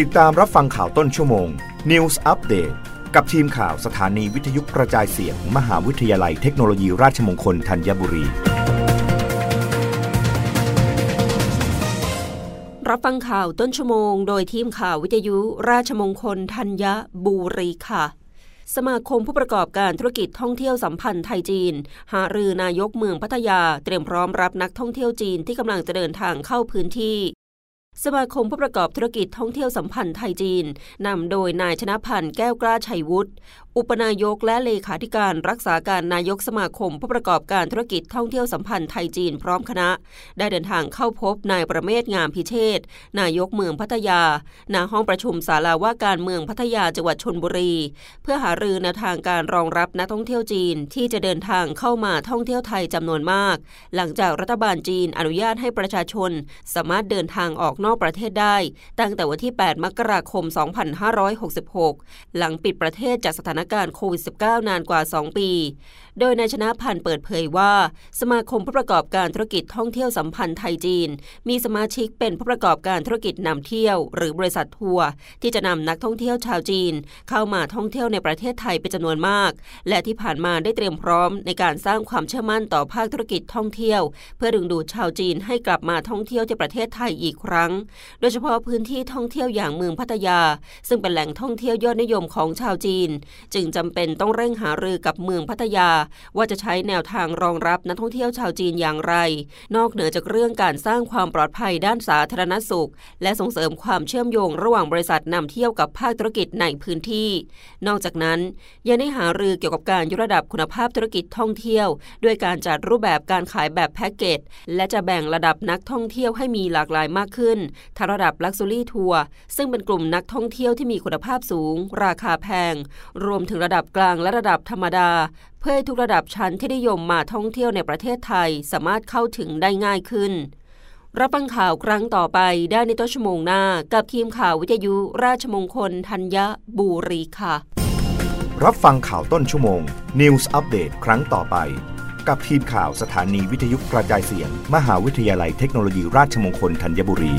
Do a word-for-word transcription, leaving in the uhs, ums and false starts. ติดตามรับฟังข่าวต้นชั่วโมง News Update กับทีมข่าวสถานีวิทยุกระจายเสียง มหาวิทยาลัยเทคโนโลยีราชมงคลธัญบุรีรับฟังข่าวต้นชั่วโมงโดยทีมข่าววิทยุราชมงคลธัญบุรีค่ะสมาคมผู้ประกอบการธุรกิจท่องเที่ยวสัมพันธ์ไทยจีนหารือนายกเมืองพัทยาเตรียมพร้อมรับนักท่องเที่ยวจีนที่กำลังจะเดินทางเข้าพื้นที่สมาคมผู้ประกอบธุรกิจท่องเที่ยวสัมพันธ์ไทยจีนนำโดยนายชนะพันธ์แก้วกล้าชัยวุฒิอุปนายกและเลขาธิการรักษาการนายกสมาคมผู้ประกอบการธุรกิจท่องเที่ยวสัมพันธ์ไทยจีนพร้อมคณะได้เดินทางเข้าพบนายประเมศงามพิเชษนายกเมืองพัทยาณห้องประชุมศาลาว่าการเมืองพัทยาจังหวัดชลบุรีเพื่อหารือแนวทางการรองรับนักท่องเที่ยวจีนที่จะเดินทางเข้ามาท่องเที่ยวไทยจำนวนมากหลังจากรัฐบาลจีนอนุญาตให้ประชาชนสามารถเดินทางออกนอกประเทศได้ตั้งแต่วันที่แปดมกราคมสองพันห้าร้อยหกสิบหกหลังปิดประเทศจากสถานการณ์โควิด สิบเก้า นานกว่าสองปีโดยนายชนะพันธ์เปิดเผยว่าสมาคมผู้ประกอบการธุรกิจท่องเที่ยวสัมพันธ์ไทยจีนมีสมาชิกเป็นผู้ประกอบการธุรกิจนำเที่ยวหรือบริษัททัวร์ที่จะนำนักท่องเที่ยวชาวจีนเข้ามาท่องเที่ยวในประเทศไทยเป็นจำนวนมากและที่ผ่านมาได้เตรียมพร้อมในการสร้างความเชื่อมั่นต่อภาคธุรกิจท่องเที่ยวเพื่อดึงดูดชาวจีนให้กลับมาท่องเที่ยวที่ประเทศไทยอีกครั้งโดยเฉพาะพื้นที่ท่องเที่ยวอย่างเมืองพัทยาซึ่งเป็นแหล่งท่องเที่ยวยอดนิยมของชาวจีนจึงจำเป็นต้องเร่งหารือกับเมืองพัทยาว่าจะใช้แนวทางรองรับนักท่องเที่ยวชาวจีนอย่างไรนอกเหนือจากเรื่องการสร้างความปลอดภัยด้านสาธารณสุขและส่งเสริมความเชื่อมโยงระหว่างบริษัทนำเที่ยวกับภาคธุรกิจในพื้นที่นอกจากนั้นยังได้หารือเกี่ยวกับการยกระดับคุณภาพธุรกิจท่องเที่ยวด้วยการจัดรูปแบบการขายแบบแพ็กเกจและจะแบ่งระดับนักท่องเที่ยวให้มีหลากหลายมากขึ้นทั้งระดับลักซ์ซูรี่ทัวร์ซึ่งเป็นกลุ่มนักท่องเที่ยวที่มีคุณภาพสูงราคาแพงรวมถึงระดับกลางและระดับธรรมดาเพื่อให้ทุกระดับชั้นที่นิยมมาท่องเที่ยวในประเทศไทยสามารถเข้าถึงได้ง่ายขึ้นรับฟังข่าวครั้งต่อไปได้ในต้นชั่วโมงหน้ากับทีมข่าววิทยุราชมงคลธัญบุรีค่ะรับฟังข่าวต้นชั่วโมง News Update ครั้งต่อไปกับทีมข่าวสถานีวิทยุกระจายเสียงมหาวิทยาลัยเทคโนโลยีราชมงคลธัญบุรี